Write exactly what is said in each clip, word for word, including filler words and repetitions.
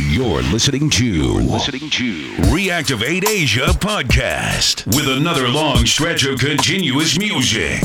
You're listening to, You're listening to Reactivate Asia podcast with another long stretch of continuous music.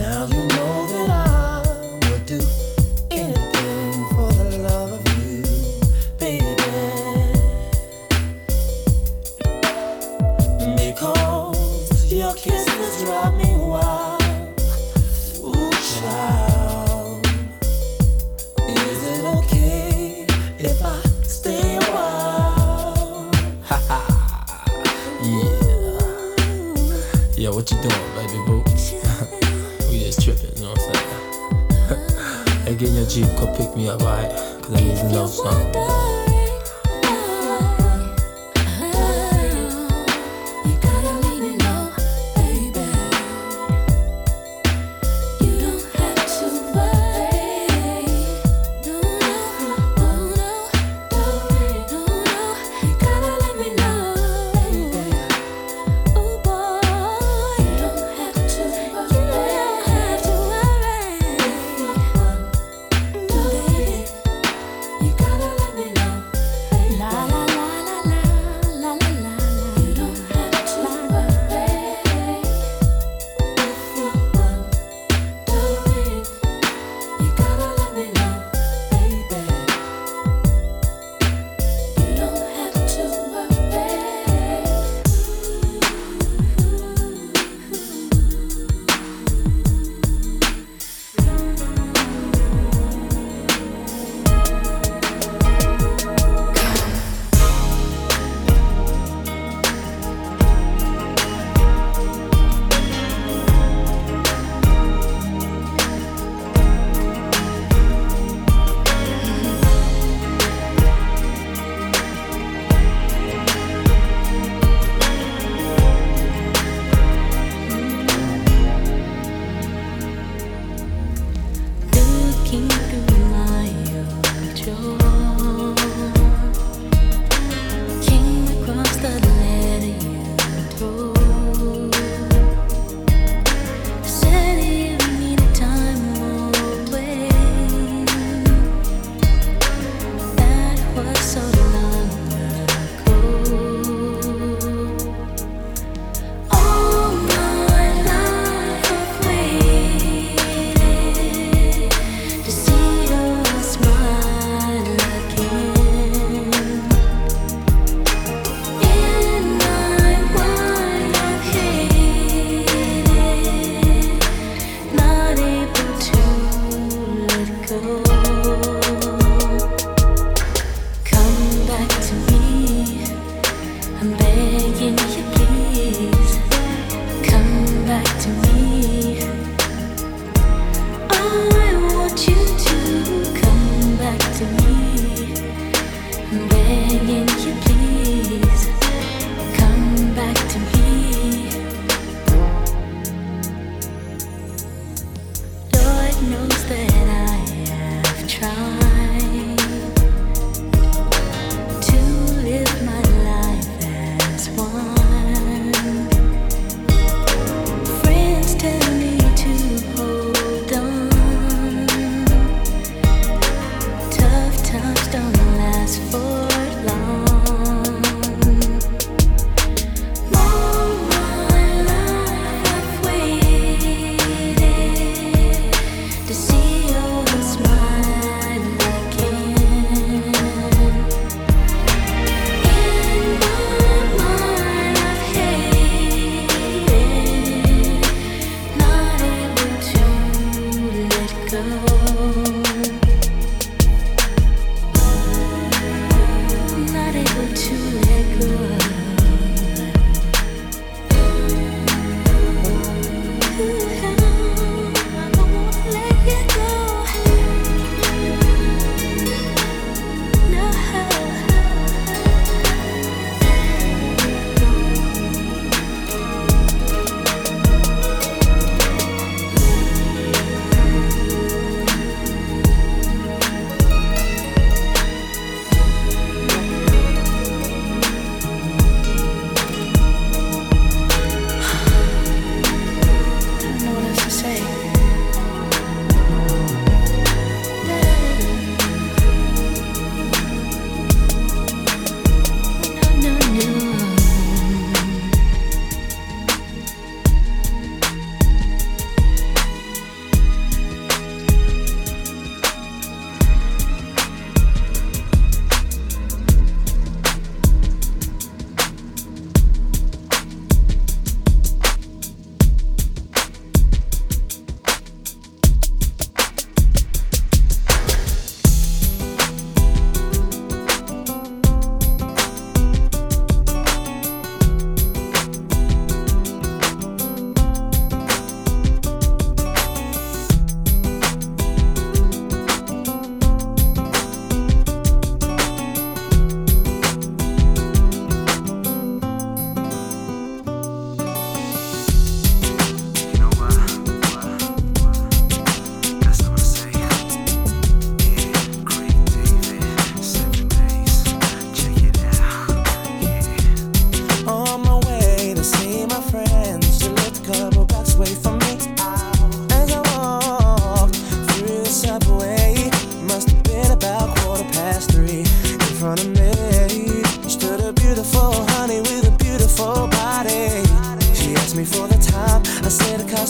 Now you know that I would do anything for the love of you, baby. Because your kisses drive me wild. Ooh, child, is it okay if I stay a while? Ha ha, yeah. Yo, what you doing, baby boo? Tripping, you know what I'm saying? Hey, get in your Jeep, go pick me up, alright? Cause I need some love song. You gotta let me know, baby. You don't have to worry. No, no, no, don't worry, no, no. You gotta let me know, baby. Oh boy, you don't have to worry. You gotta let me know.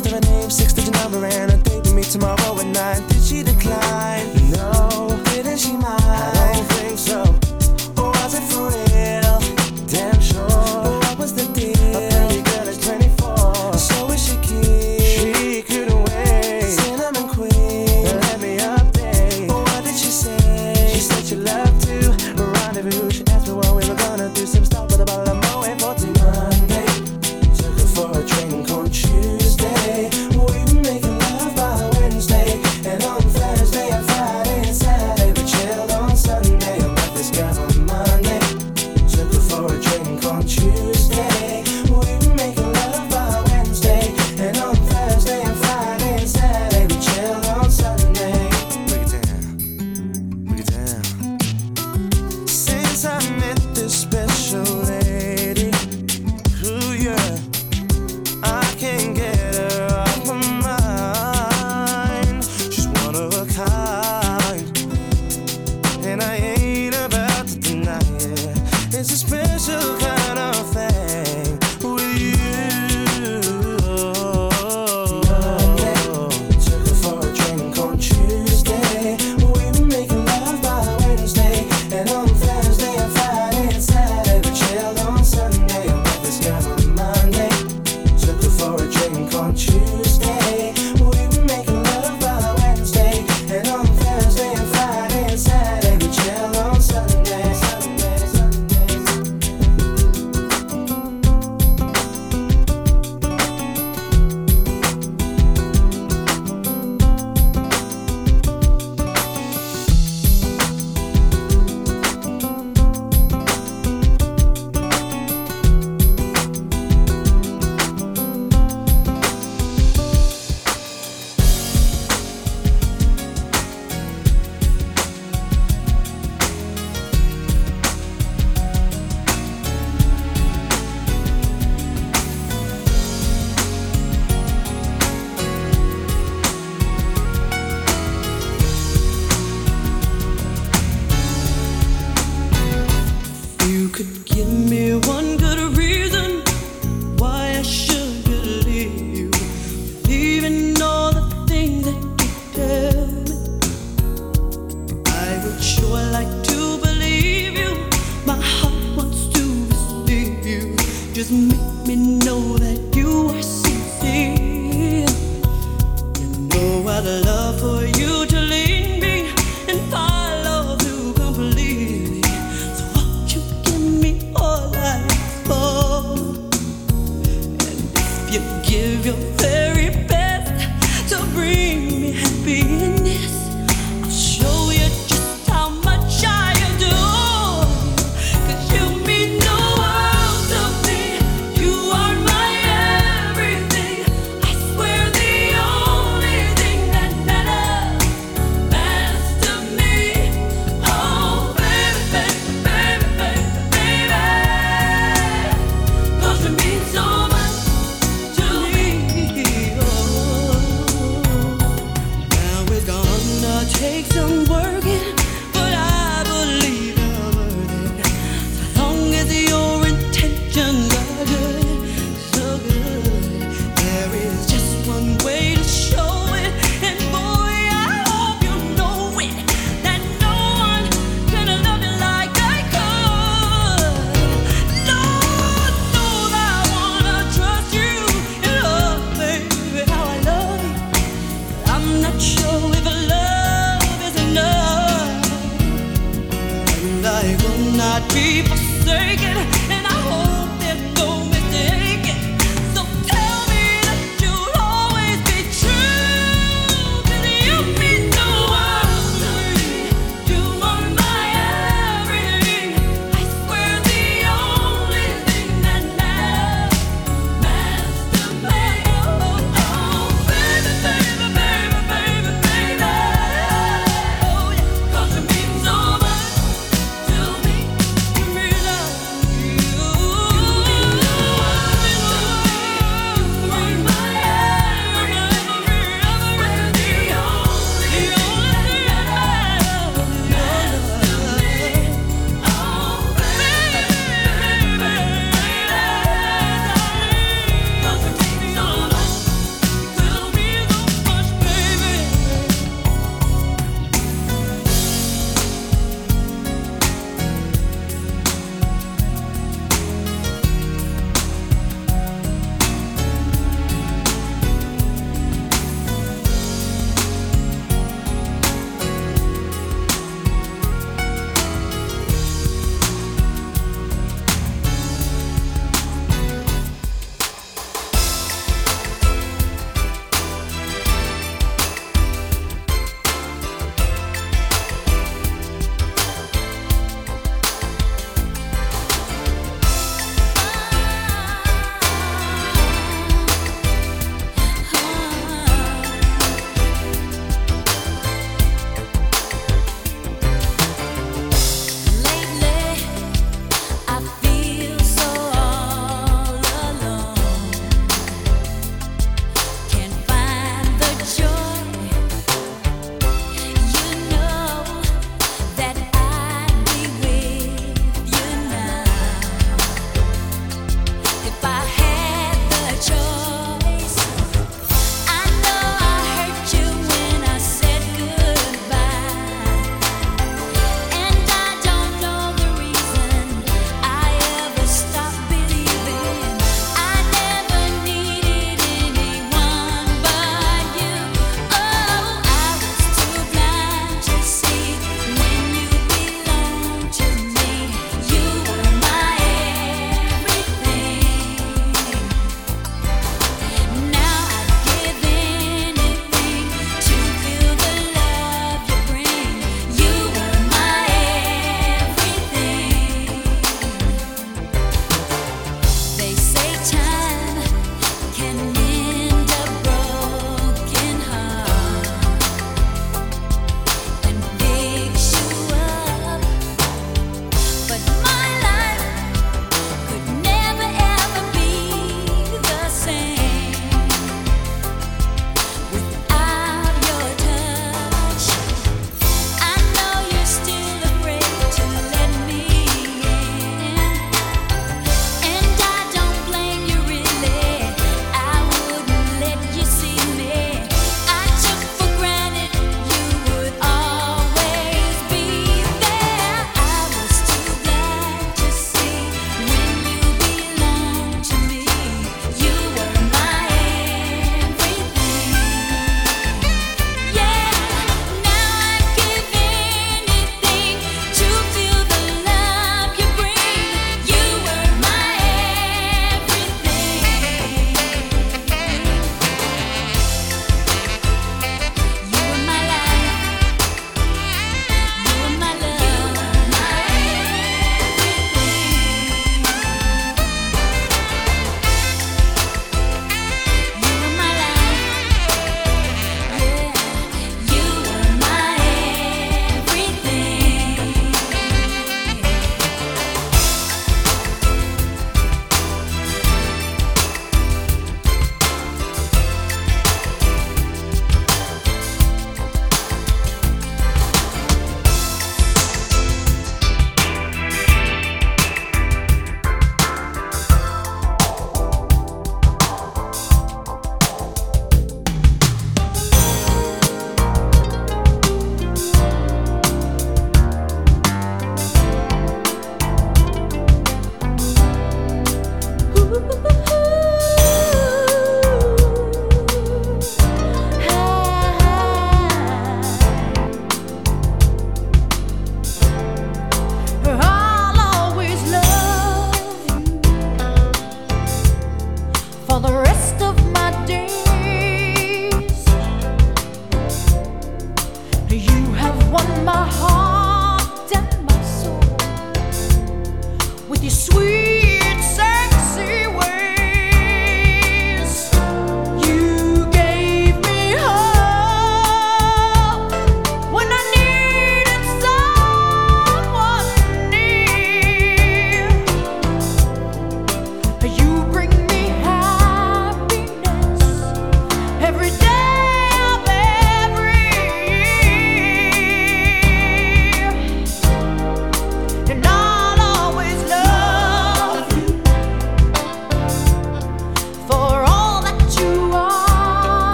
asked her a name, six digit number, and a date with me tomorrow at nine. Did she decline? No. Didn't she mind? I don't think so. Or was it for real? Damn sure. But what was the deal? A pretty girl is twenty-four, so is she keen? She couldn't wait. Cinnamon queen, let me update. Or what did she say? She said she loved to rendezvous. She asked me what we were gonna do. Some stuff with a bottle of Moe for tonight.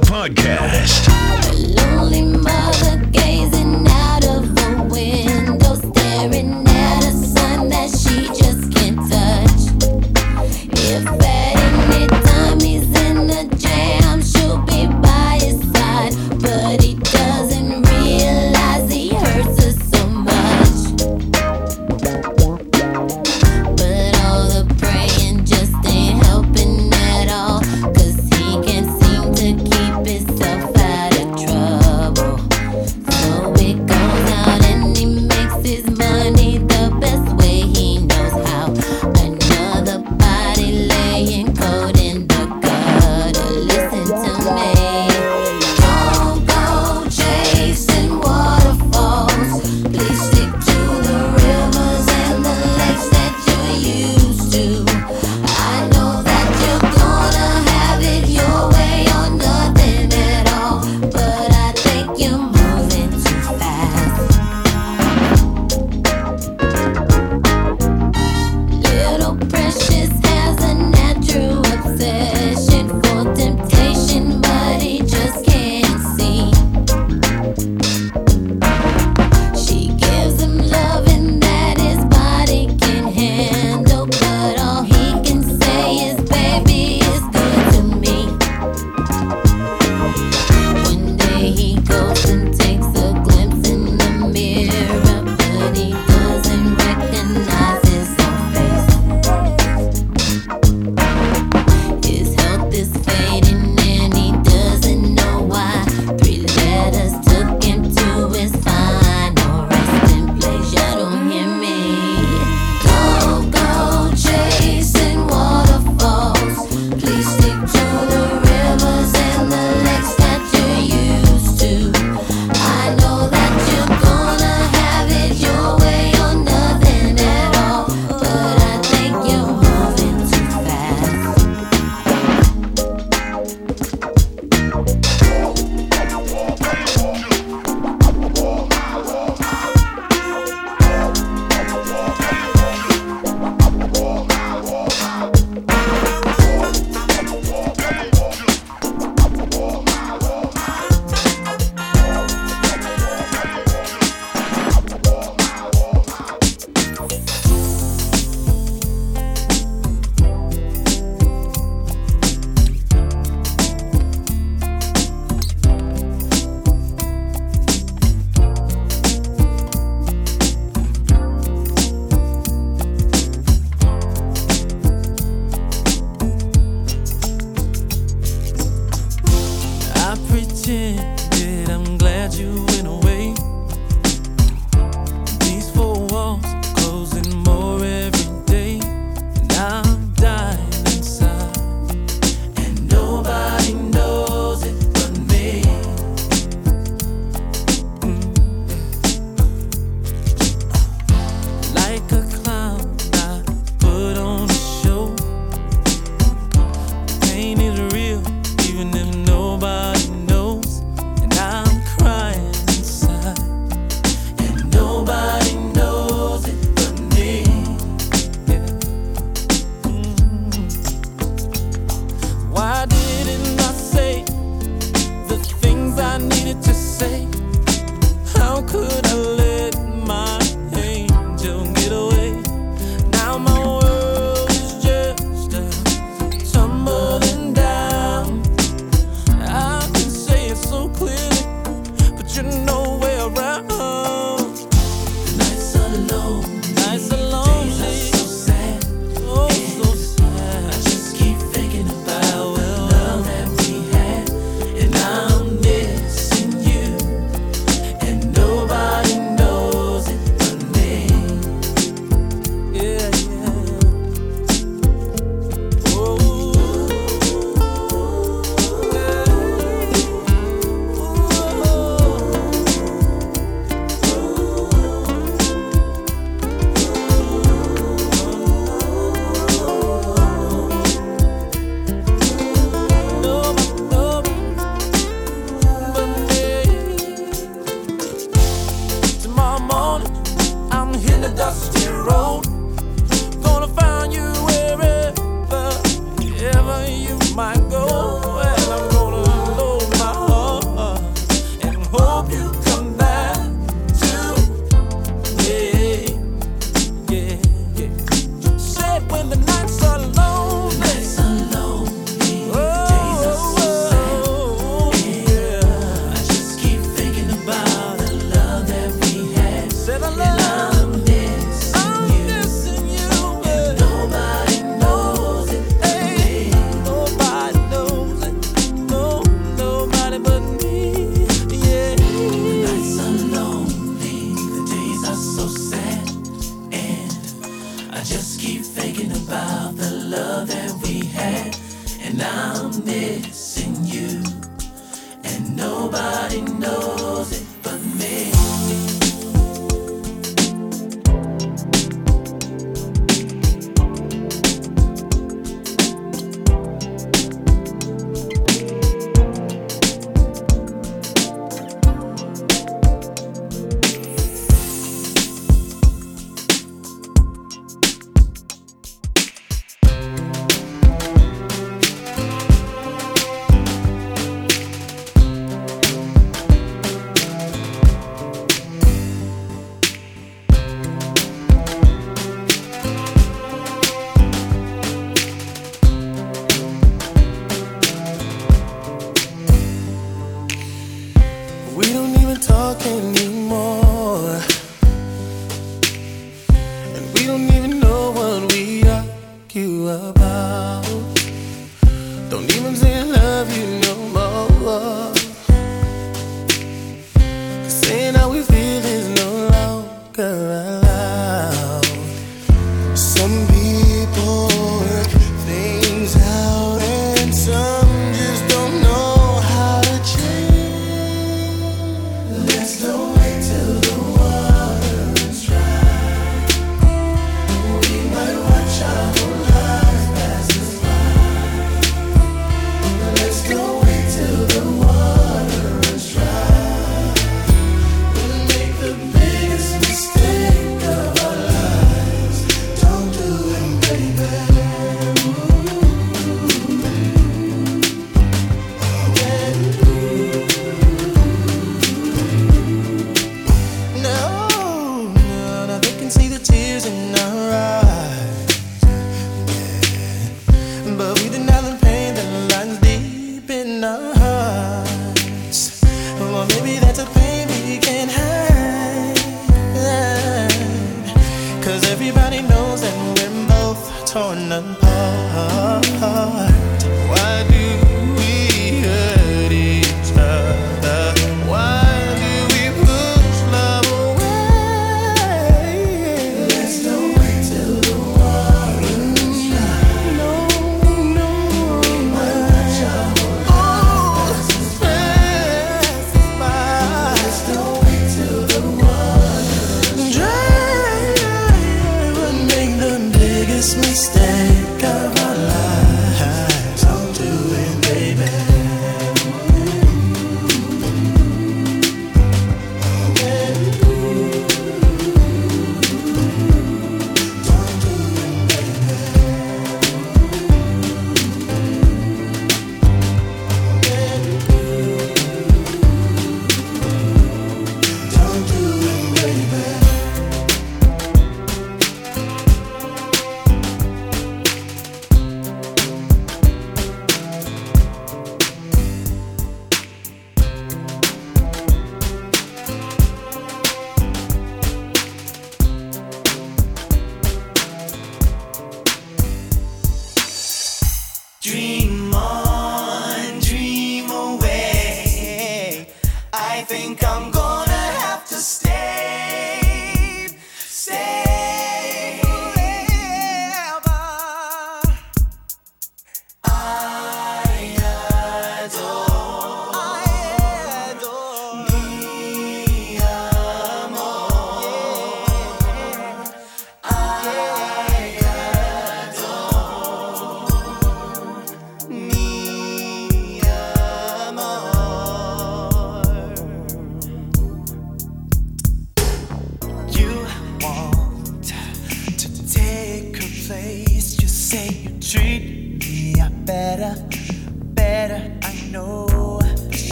the podcast. A lonely mother gazing out of the window, staring at a sun that she just can't touch. If at any time he's in a jam, she'll be by his side, but he doesn't realize he hurts her so much. But all the praying just ain't helping at all, 'cause he can't seem to keep himself out.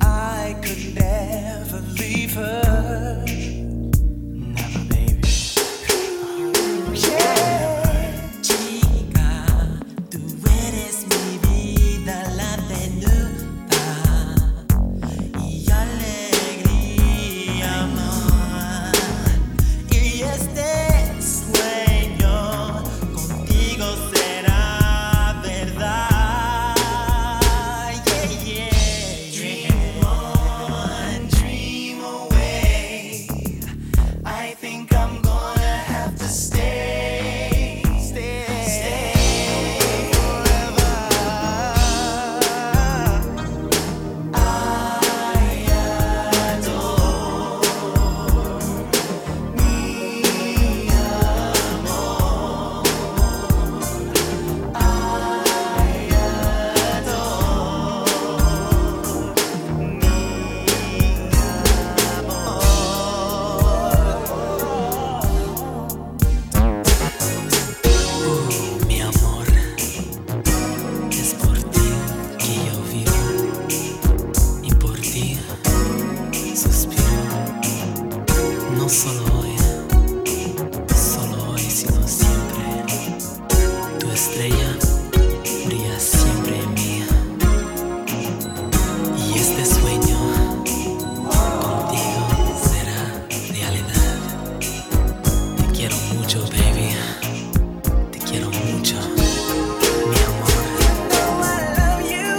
I could never leave her. non sono hoy, solo hoy sino siempre. Tu estrella brilla siempre mía. Y este sueño contigo será realidad. Te quiero mucho, baby. Te quiero mucho. You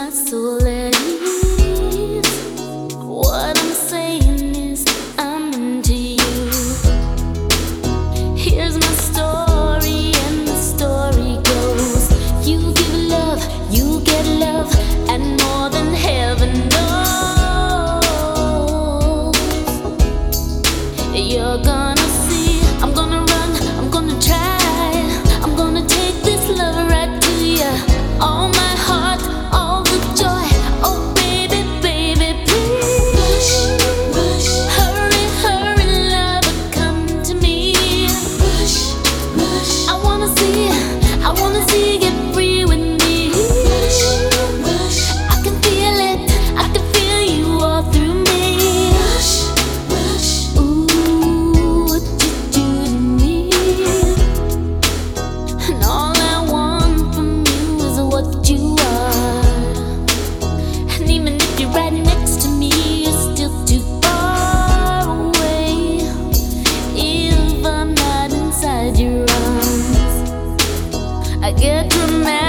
my soul at ease. What I'm saying is I'm into you. Here's my story and the story goes: you give love, you get love, and more than heaven knows. You're gonna see, I'm gonna run, I'm gonna try, I'm gonna take this love right to ya. All my I get dramatic.